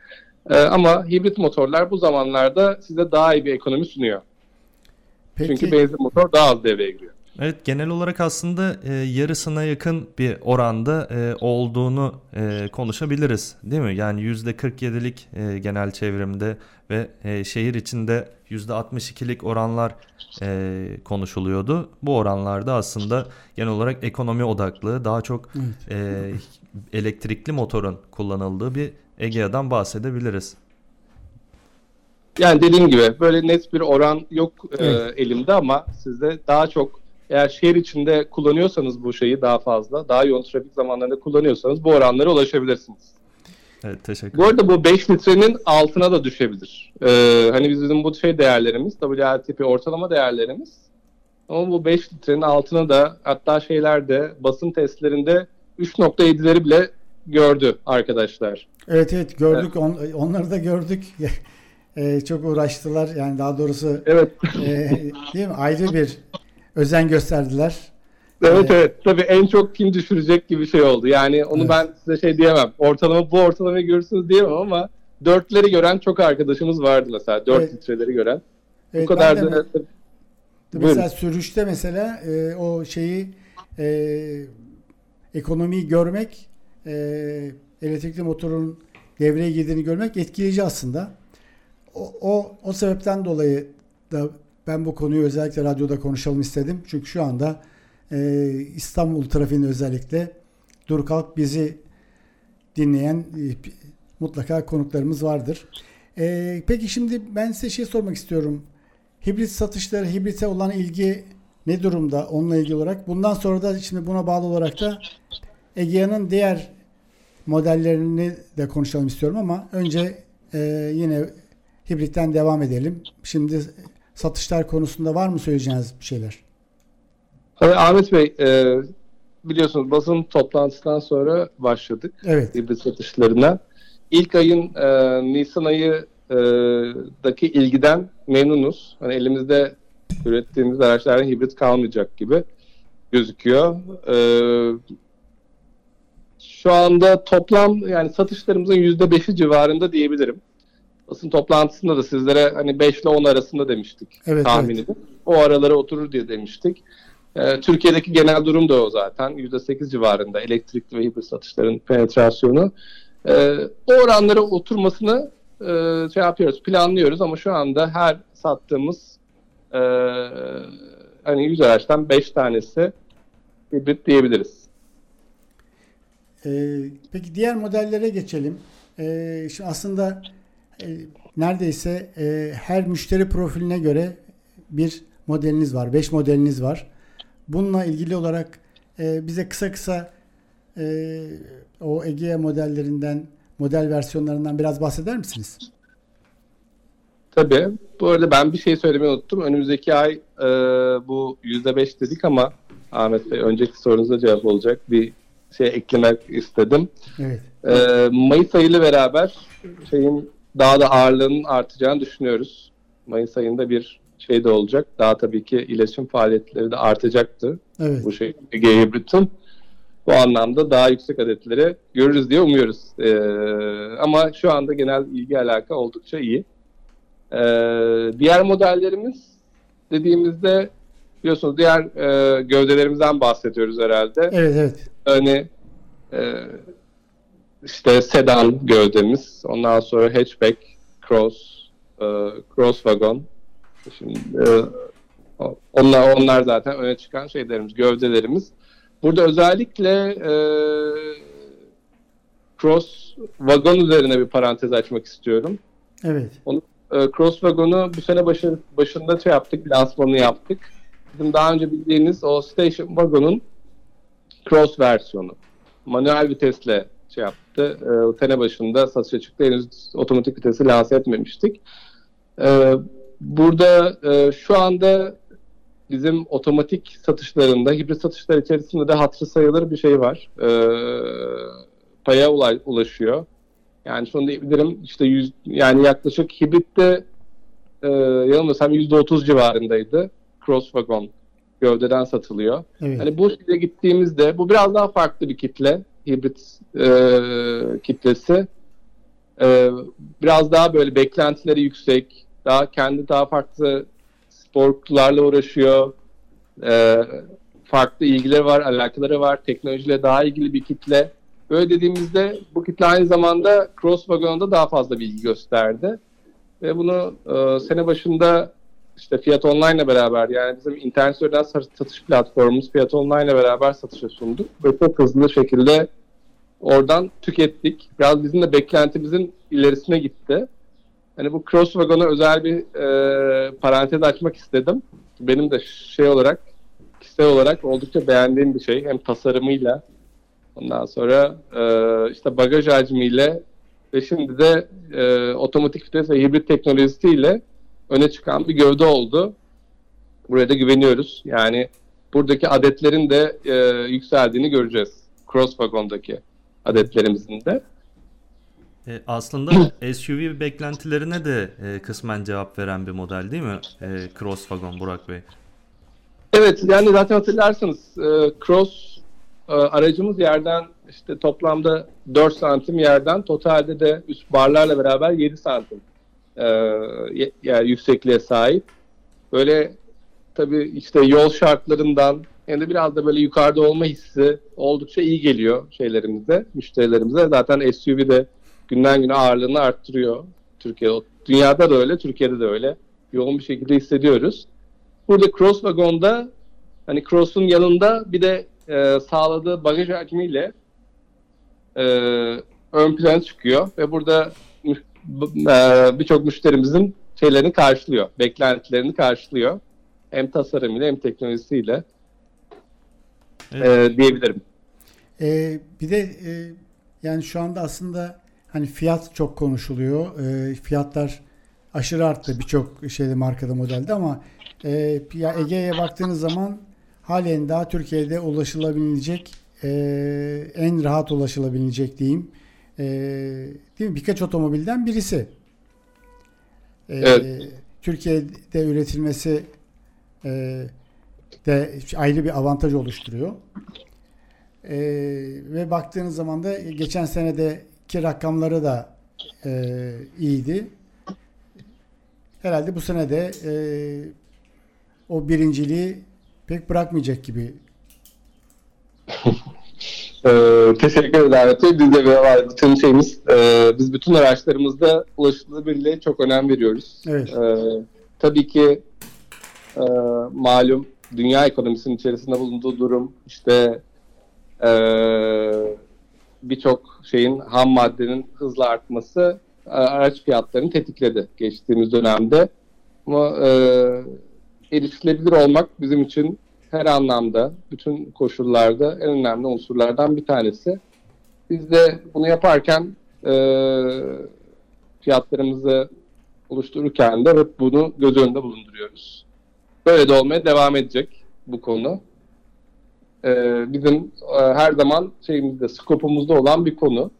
E, ama hibrit motorlar bu zamanlarda size daha iyi bir ekonomi sunuyor. Peki. Çünkü benzin motor daha az devreye giriyor. Evet, genel olarak aslında e, yarısına yakın bir oranda e, olduğunu e, konuşabiliriz değil mi? Yani yüzde kırk yedilik e, genel çevrimde ve e, şehir içinde yüzde altmış ikilik oranlar e, konuşuluyordu. Bu oranlarda aslında genel olarak ekonomi odaklı, daha çok evet. e, elektrikli motorun kullanıldığı bir Egea'dan bahsedebiliriz. Yani dediğim gibi böyle net bir oran yok e, evet. elimde ama sizde daha çok eğer şehir içinde kullanıyorsanız bu şeyi daha fazla, daha yoğun trafik zamanlarında kullanıyorsanız bu oranlara ulaşabilirsiniz. Evet, teşekkür ederim. Bu arada bu beş litrenin altına da düşebilir. Ee, hani bizim bu şey değerlerimiz, W L T P ortalama değerlerimiz. Ama bu beş litrenin altına da hatta şeylerde basın testlerinde üç nokta yedileri bile gördü arkadaşlar. Evet evet gördük evet. On, onları da gördük. Ee, çok uğraştılar yani daha doğrusu evet. e, değil mi? Ayrı bir özen gösterdiler. Evet ee, evet tabii en çok kim düşürecek gibi şey oldu yani onu evet. ben size şey diyemem ortalama bu ortalamayı görürsünüz diyemem ama dörtleri gören çok arkadaşımız vardı mesela dört evet. litreleri gören. Evet, bu kadar da de, mesela buyurun. Sürüşte mesela e, o şeyi e, ekonomiyi görmek e, elektrikli motorun devreye girdiğini görmek etkileyici aslında. O, o, o sebepten dolayı da ben bu konuyu özellikle radyoda konuşalım istedim. Çünkü şu anda e, İstanbul trafiğinde özellikle dur kalk bizi dinleyen e, mutlaka konuklarımız vardır. E, peki şimdi ben size şey sormak istiyorum. Hibrit satışları, hibrite olan ilgi ne durumda onunla ilgili olarak? Bundan sonra da şimdi buna bağlı olarak da Egea'nın diğer modellerini de konuşalım istiyorum ama önce e, yine hibritten devam edelim. Şimdi satışlar konusunda var mı söyleyeceğiniz bir şeyler? Evet, Ahmet Bey e, biliyorsunuz basın toplantısından sonra başladık evet. hibrit satışlarına. İlk ayın e, Nisan ayı e, daki ilgiden memnunuz. Hani elimizde ürettiğimiz araçlardan hibrit kalmayacak gibi gözüküyor. E, şu anda toplam yani satışlarımızın yüzde beşi civarında diyebilirim. Basın toplantısında da sizlere hani beş ile on arasında demiştik evet, tahmini. Evet. O aralara oturur diye demiştik. Ee, Türkiye'deki genel durum da o zaten. yüzde sekiz civarında elektrikli ve hibrit satışların penetrasyonu. Ee, o oranlara oturmasını e, şey yapıyoruz, planlıyoruz ama şu anda her sattığımız e, hani yüz araçtan beş tanesi hibrit diyebiliriz. Ee, peki diğer modellere geçelim. Ee, şimdi aslında neredeyse e, her müşteri profiline göre bir modeliniz var. Beş modeliniz var. Bununla ilgili olarak e, bize kısa kısa e, o Egea modellerinden, model versiyonlarından biraz bahseder misiniz? Tabii. Bu arada ben bir şey söylemeyi unuttum. Önümüzdeki ay e, bu yüzde beş dedik ama Ahmet Bey önceki sorunuza cevap olacak bir şey eklemek istedim. Evet. E, Mayıs ayıyla beraber şeyin daha da ağırlığının artacağını düşünüyoruz. Mayıs ayında bir şey de olacak. Daha tabii ki iletişim faaliyetleri de artacaktı. Evet. Bu şey Egea Hibrit'in. Bu anlamda daha yüksek adetleri görürüz diye umuyoruz. Ee, ama şu anda genel ilgi alaka oldukça iyi. Ee, diğer modellerimiz dediğimizde biliyorsunuz diğer e, gövdelerimizden bahsediyoruz herhalde. Evet, evet. Yani e, İşte sedan gövdemiz, ondan sonra hatchback, cross, e, cross wagon. Şimdi e, onlar onlar zaten öne çıkan şeylerimiz, gövdelerimiz. Burada özellikle e, cross wagon üzerine bir parantez açmak istiyorum. Evet. Onu, e, cross wagon'u bu sene başı, başında şey yaptık, lansmanını yaptık. Bizim daha önce bildiğiniz o station wagon'un cross versiyonu, manuel vitesle şey yaptı. E, sene başında satışa çıktı. Henüz otomatik vitesi lanse etmemiştik. E, Burada e, şu anda bizim otomatik satışlarında, hibrit satışlar içerisinde de hatırı sayılır bir şey var. E, paya ula, ulaşıyor. Yani şunu diyebilirim, işte yüz, yani yaklaşık hibritte e, yanılmıyorsam yüzde otuz civarındaydı. Cross wagon gövdeden satılıyor. Evet. Hani bu şekilde gittiğimizde, bu biraz daha farklı bir kitle, hibrit e, kitlesi. E, biraz daha böyle beklentileri yüksek, daha kendi daha farklı sporlarla uğraşıyor, e, farklı ilgileri var, alakaları var, teknolojiyle daha ilgili bir kitle. Böyle dediğimizde bu kitle aynı zamanda cross wagon'da daha fazla bilgi gösterdi. Ve bunu e, sene başında işte Fiat Online'la beraber, yani bizim internet üzerinden satış platformumuz Fiat Online'la beraber satışa sunduk. Ve çok hızlı şekilde oradan tükettik. Biraz bizim de beklentimizin ilerisine gitti. Hani bu cross wagon'a özel bir e, parantez açmak istedim. Benim de şey olarak, kişisel olarak oldukça beğendiğim bir şey. Hem tasarımıyla, ondan sonra e, işte bagaj hacmiyle ve şimdi de e, otomatik vites ve hibrit teknolojisiyle öne çıkan bir gövde oldu. Buraya da güveniyoruz. Yani buradaki adetlerin de e, yükseldiğini göreceğiz. Cross wagon'daki adetlerimizin de. E, aslında S U V beklentilerine de e, kısmen cevap veren bir model değil mi? E, cross wagon Burak Bey. Evet, yani zaten hatırlarsanız e, cross e, aracımız yerden işte toplamda dört santim yerden, totalde de üst barlarla beraber yedi santim e, yani yüksekliğe sahip. Böyle tabii işte yol şartlarından hem de biraz da böyle yukarıda olma hissi oldukça iyi geliyor şeylerimize, müşterilerimize. Zaten S U V de günden güne ağırlığını arttırıyor. Türkiye'de, dünyada da öyle, Türkiye'de de öyle. Yoğun bir şekilde hissediyoruz. Burada cross wagon'da, hani cross'un yanında bir de e, sağladığı bagaj hacmiyle e, ön plana çıkıyor ve burada e, birçok müşterimizin şeylerini karşılıyor, beklentilerini karşılıyor. Hem tasarımıyla hem teknolojisiyle evet. e, diyebilirim. E, bir de e, yani şu anda aslında hani fiyat çok konuşuluyor. E, fiyatlar aşırı arttı birçok şeyde, markada, modelde ama e, Egea'ya baktığınız zaman halen daha Türkiye'de ulaşılabilecek e, en rahat ulaşılabilecek diyeyim. E, değil mi? Birkaç otomobilden birisi. E, evet. Türkiye'de üretilmesi e, de ayrı bir avantaj oluşturuyor. E, ve baktığınız zaman da geçen sene de ki rakamları da e, iyiydi. Herhalde bu sene de e, o birinciliği pek bırakmayacak gibi. e, teşekkür ederim. Biz de beraber bütün şeyimiz, e, biz bütün araçlarımızda ulaşılabilirliğe çok önem veriyoruz. Evet. E, tabii ki e, malum dünya ekonomisinin içerisinde bulunduğu durum, işte eee birçok şeyin, ham maddenin hızla artması araç fiyatlarını tetikledi geçtiğimiz dönemde. Ama e, erişilebilir olmak bizim için her anlamda, bütün koşullarda en önemli unsurlardan bir tanesi. Biz de bunu yaparken e, fiyatlarımızı oluştururken de hep bunu göz önünde bulunduruyoruz. Böyle de olmaya devam edecek bu konu. Bizim her zaman şeyimizde, skopumuzda olan bir konu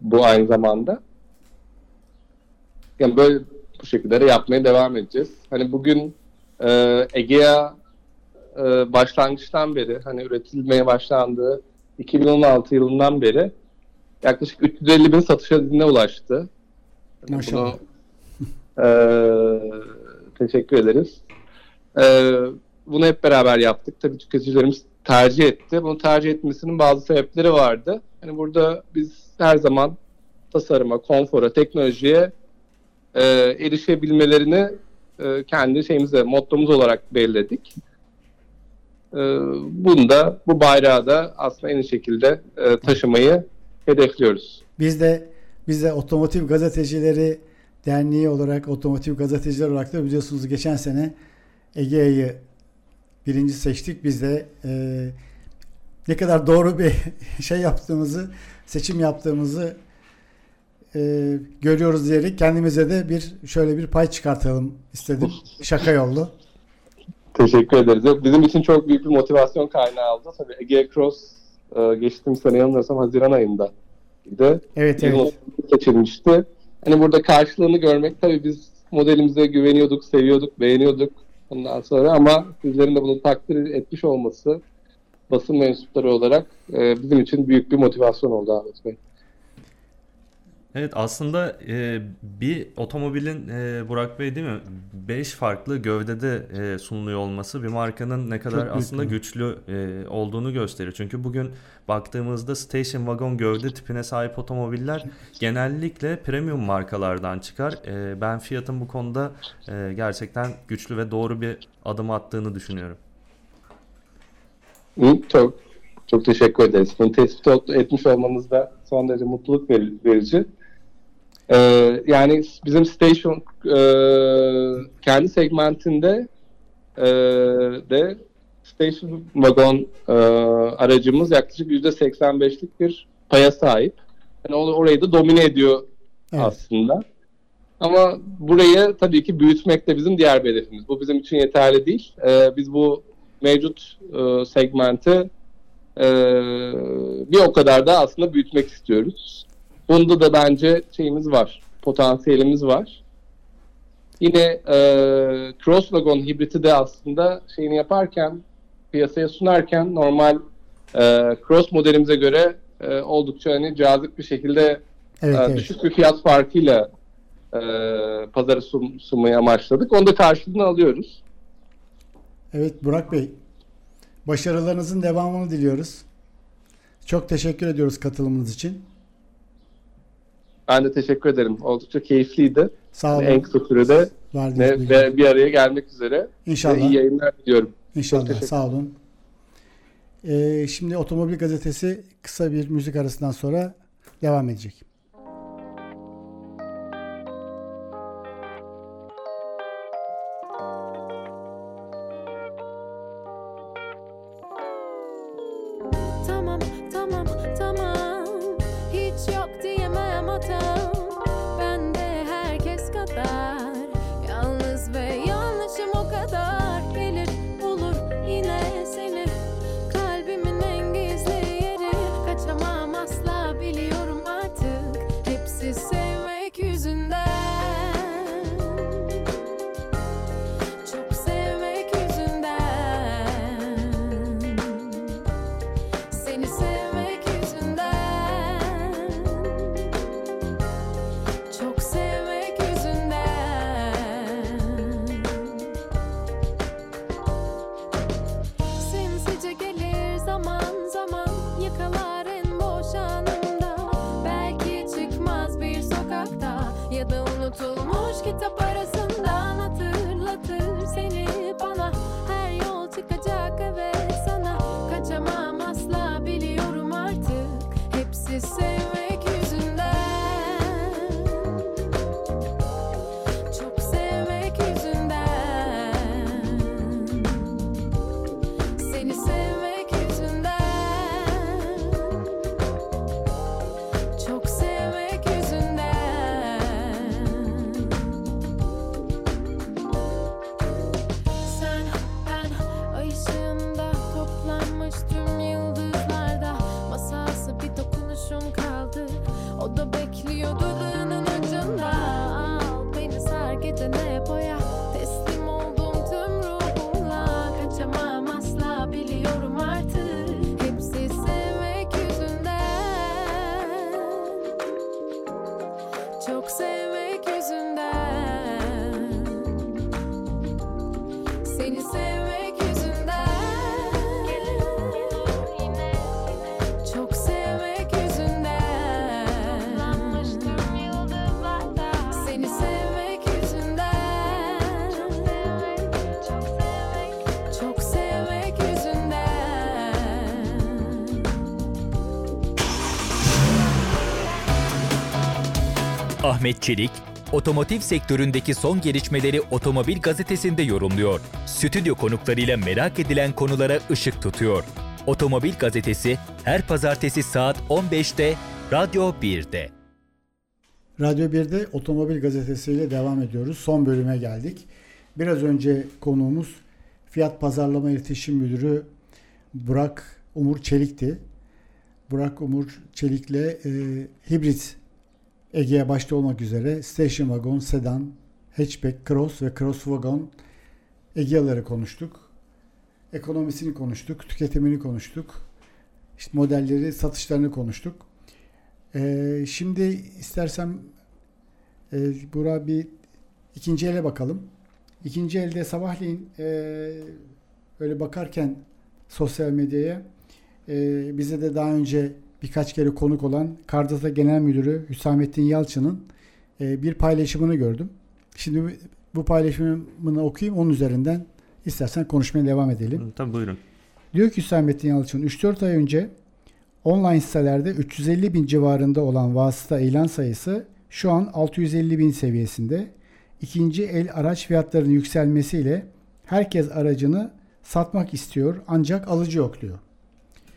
bu aynı zamanda. Yani böyle bu şekilde de yapmaya devam edeceğiz. Hani bugün Egea başlangıçtan beri, hani üretilmeye başlandığı iki bin on altı yılından beri yaklaşık üç yüz elli bin satış adedine ulaştı. Maşallah. Bunu, e, teşekkür ederiz. E, Bunu hep beraber yaptık. Tabii tüketicilerimiz tercih etti. Bunu tercih etmesinin bazı sebepleri vardı. Yani burada biz her zaman tasarıma, konfora, teknolojiye e, erişebilmelerini e, kendi şeyimize, mottomuz olarak belirledik. E, bunu da, bu bayrağı da aslında en iyi şekilde e, taşımayı hedefliyoruz. Biz de biz de Otomotiv Gazetecileri Derneği olarak, Otomotiv Gazeteciler olarak da biliyorsunuz geçen sene Egea'yı birinci seçtik. Biz de e, ne kadar doğru bir şey yaptığımızı, seçim yaptığımızı e, görüyoruz diyerek kendimize de bir şöyle bir pay çıkartalım istedim. Şaka yollu. Teşekkür ederiz. Bizim için çok büyük bir motivasyon kaynağı oldu. Tabii Egea Cross e, geçtiğim sene yanılırsam Haziran ayında de evet, evet. seçilmişti. Hani burada karşılığını görmek, tabii biz modelimize güveniyorduk, seviyorduk, beğeniyorduk ondan sonra, ama sizlerin de bunu takdir etmiş olması basın mensupları olarak e, bizim için büyük bir motivasyon oldu Ahmet Bey. Evet, aslında e, bir otomobilin e, Burak Bey değil mi, beş farklı gövdede e, sunuluyor olması bir markanın ne kadar aslında güçlü e, olduğunu gösteriyor. Çünkü bugün baktığımızda station wagon gövde tipine sahip otomobiller genellikle premium markalardan çıkar. E, ben Fiat'ın bu konuda e, gerçekten güçlü ve doğru bir adım attığını düşünüyorum. Çok çok teşekkür ederiz. Bunu tespit etmiş olmamız da son derece mutluluk verici. Ee, yani bizim station e, kendi segmentinde e, de station wagon e, aracımız yaklaşık yüzde seksen beşlik bir paya sahip. Yani orayı da domine ediyor evet. aslında. Ama burayı tabii ki büyütmek de bizim diğer bir hedefimiz. Bu bizim için yeterli değil. Ee, biz bu mevcut e, segmenti e, bir o kadar da aslında büyütmek istiyoruz. Bunda da bence şeyimiz var, potansiyelimiz var. Yine e, Cross Wagon hibriti de aslında şeyini yaparken, piyasaya sunarken normal e, Cross modelimize göre e, oldukça hani cazip bir şekilde evet, e, evet. düşük bir fiyat farkıyla e, pazara sun, sunmayı amaçladık. Onu da karşılığını alıyoruz. Evet Burak Bey, başarılarınızın devamını diliyoruz. Çok teşekkür ediyoruz katılımınız için. Ben de teşekkür ederim. Oldukça keyifliydi. Sağ olun. En kısa sürede ne, ve bir araya gelmek üzere. İnşallah. İyi yayınlar diliyorum. İnşallah. Sağ olun. Ee, şimdi Otomobil Gazetesi kısa bir müzik arasından sonra devam edecek. Ahmet Çelik, otomotiv sektöründeki son gelişmeleri Otomobil Gazetesi'nde yorumluyor. Stüdyo konuklarıyla merak edilen konulara ışık tutuyor. Otomobil Gazetesi her pazartesi saat on beşte Radyo bir'de. Radyo birde Otomobil Gazetesi ile devam ediyoruz. Son bölüme geldik. Biraz önce konuğumuz Fiat Pazarlama İletişim Müdürü Burak Umur Çelik'ti. Burak Umur Çelik'le e, hibrit Egea başta olmak üzere station wagon, sedan, hatchback, cross ve cross wagon Egea'ları konuştuk. Ekonomisini konuştuk, tüketimini konuştuk. İşte modelleri, satışlarını konuştuk. Ee, şimdi istersen e, Burak bir ikinci ele bakalım. İkinci elde sabahleyin e, öyle bakarken sosyal medyaya e, bize de daha önce birkaç kere konuk olan Kardasak Genel Müdürü Hüsamettin Yalçın'ın e, bir paylaşımını gördüm. Şimdi bu paylaşımını okuyayım. Onun üzerinden istersen konuşmaya devam edelim. Tabii, buyurun. Diyor ki Hüsamettin Yalçın, üç dört ay önce online sitelerde üç yüz elli bin civarında olan vasıta ilan sayısı şu an altı yüz elli bin seviyesinde. İkinci el araç fiyatlarının yükselmesiyle herkes aracını satmak istiyor ancak alıcı yok diyor.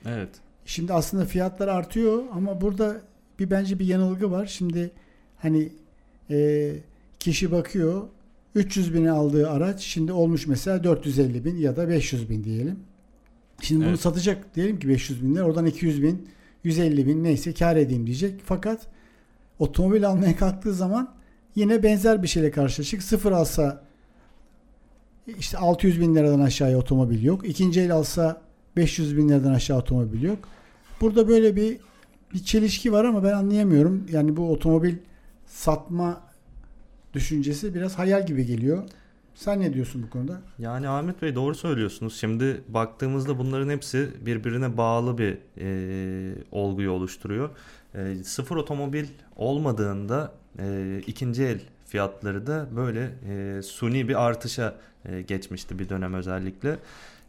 Evet. Şimdi aslında fiyatlar artıyor ama burada bir bence bir yanılgı var. Şimdi hani e, kişi bakıyor üç yüz bine aldığı araç şimdi olmuş mesela dört yüz elli bin ya da beş yüz bin diyelim. Şimdi bunu evet. satacak diyelim ki beş yüz bin lira, oradan iki yüz bin, yüz elli bin neyse kar edeyim diyecek. Fakat otomobil almaya kalktığı zaman yine benzer bir şeyle karşılaşacak. Sıfır alsa işte altı yüz bin liradan aşağıya otomobil yok. İkinci el alsa beş yüz bin liradan aşağı otomobil yok. Burada böyle bir bir çelişki var ama ben anlayamıyorum. Yani bu otomobil satma düşüncesi biraz hayal gibi geliyor. Sen ne diyorsun bu konuda? Yani Ahmet Bey doğru söylüyorsunuz. Şimdi baktığımızda bunların hepsi birbirine bağlı bir e, olguyu oluşturuyor. E, sıfır otomobil olmadığında e, ikinci el fiyatları da böyle e, suni bir artışa e, geçmişti bir dönem özellikle.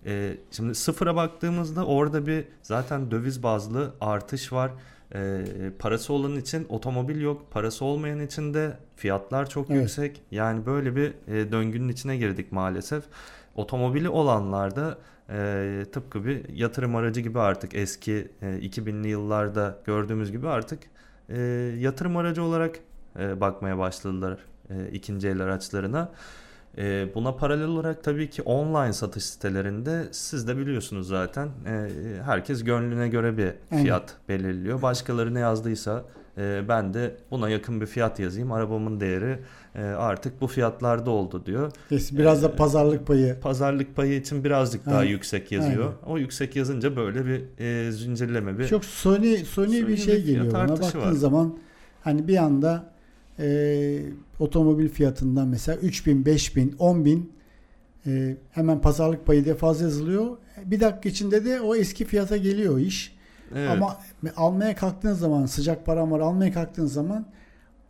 E, şimdi sıfıra baktığımızda orada bir zaten döviz bazlı artış var. E, parası olan için otomobil yok, parası olmayan için de fiyatlar çok evet. yüksek. Yani böyle bir e, döngünün içine girdik maalesef. Otomobili olanlar da e, tıpkı bir yatırım aracı gibi artık eski e, iki binli yıllarda gördüğümüz gibi artık e, yatırım aracı olarak e, bakmaya başladılar e, ikinci el araçlarına. E, buna paralel olarak tabii ki online satış sitelerinde siz de biliyorsunuz zaten e, herkes gönlüne göre bir fiyat evet. belirliyor. Başkaları ne yazdıysa e, ben de buna yakın bir fiyat yazayım. Arabamın değeri e, artık bu fiyatlarda oldu diyor. Biraz da pazarlık payı. Pazarlık payı için birazcık daha evet. yüksek yazıyor. Evet. O yüksek yazınca böyle bir e, zincirleme bir. Çok suni suni bir şey bir geliyor. Ona baktığın var. zaman hani bir anda Ee, otomobil fiyatından mesela üç bin, beş bin, on bin e, hemen pazarlık payı diye fazla yazılıyor. Bir dakika içinde de o eski fiyata geliyor iş. Evet. Ama almaya kalktığın zaman, sıcak param var almaya kalktığın zaman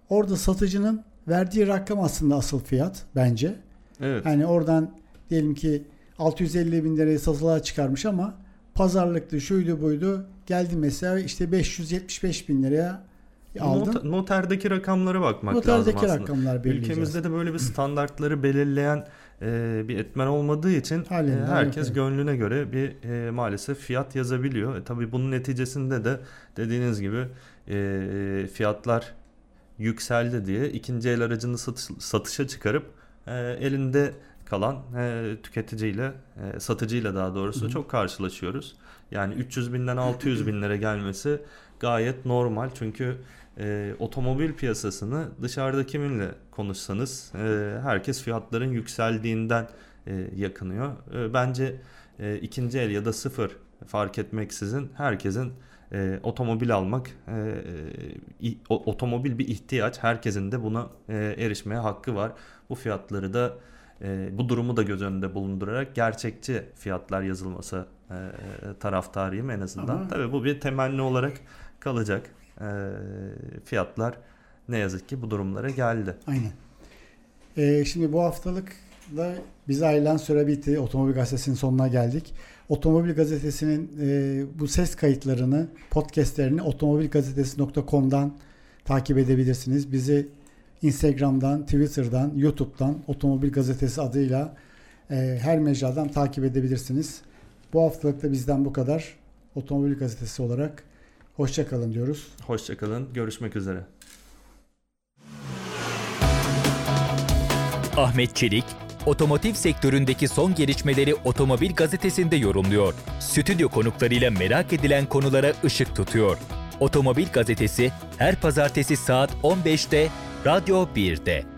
orada satıcının verdiği rakam aslında asıl fiyat bence. Evet. Yani oradan diyelim ki altı yüz elli bin liraya satılığa çıkarmış ama pazarlıktı, şuydu buydu, geldi mesela işte beş yüz yetmiş beş bin liraya Not, noterdeki rakamlara bakmak noterdeki lazım aslında. Rakamlar ülkemizde de böyle bir standartları belirleyen e, bir etmen olmadığı için Halen, e, herkes yok. gönlüne göre bir e, maalesef fiyat yazabiliyor. E, tabii bunun neticesinde de dediğiniz gibi e, fiyatlar yükseldi diye ikinci el aracını satış, satışa çıkarıp e, elinde kalan e, tüketiciyle e, satıcıyla daha doğrusu Hı. çok karşılaşıyoruz. Yani üç yüz binden altı yüz bin lira gelmesi gayet normal çünkü e, otomobil piyasasını dışarıda kiminle konuşsanız e, herkes fiyatların yükseldiğinden e, yakınıyor. E, bence e, ikinci el ya da sıfır fark etmeksizin herkesin e, otomobil almak, e, e, otomobil bir ihtiyaç. Herkesin de buna e, erişmeye hakkı var. Bu fiyatları da e, bu durumu da göz önünde bulundurarak gerçekçi fiyatlar yazılması e, taraftarıyım en azından. Ama tabii bu bir temenni olarak kalacak. E, fiyatlar ne yazık ki bu durumlara geldi. Aynen. E, şimdi bu haftalık da bize ayrılan süre bitti. Otomobil Gazetesi'nin sonuna geldik. Otomobil Gazetesi'nin e, bu ses kayıtlarını, podcastlerini otomobil gazetesi nokta com'dan takip edebilirsiniz. Bizi Instagram'dan, Twitter'dan, YouTube'dan Otomobil Gazetesi adıyla e, her mecradan takip edebilirsiniz. Bu haftalık da bizden bu kadar. Otomobil Gazetesi olarak hoşça kalın diyoruz. Hoşça kalın. Görüşmek üzere. Ahmet Çelik, otomotiv sektöründeki son gelişmeleri Otomobil Gazetesi'nde yorumluyor. Stüdyo konuklarıyla merak edilen konulara ışık tutuyor. Otomobil Gazetesi her pazartesi saat on beşte Radyo bir'de.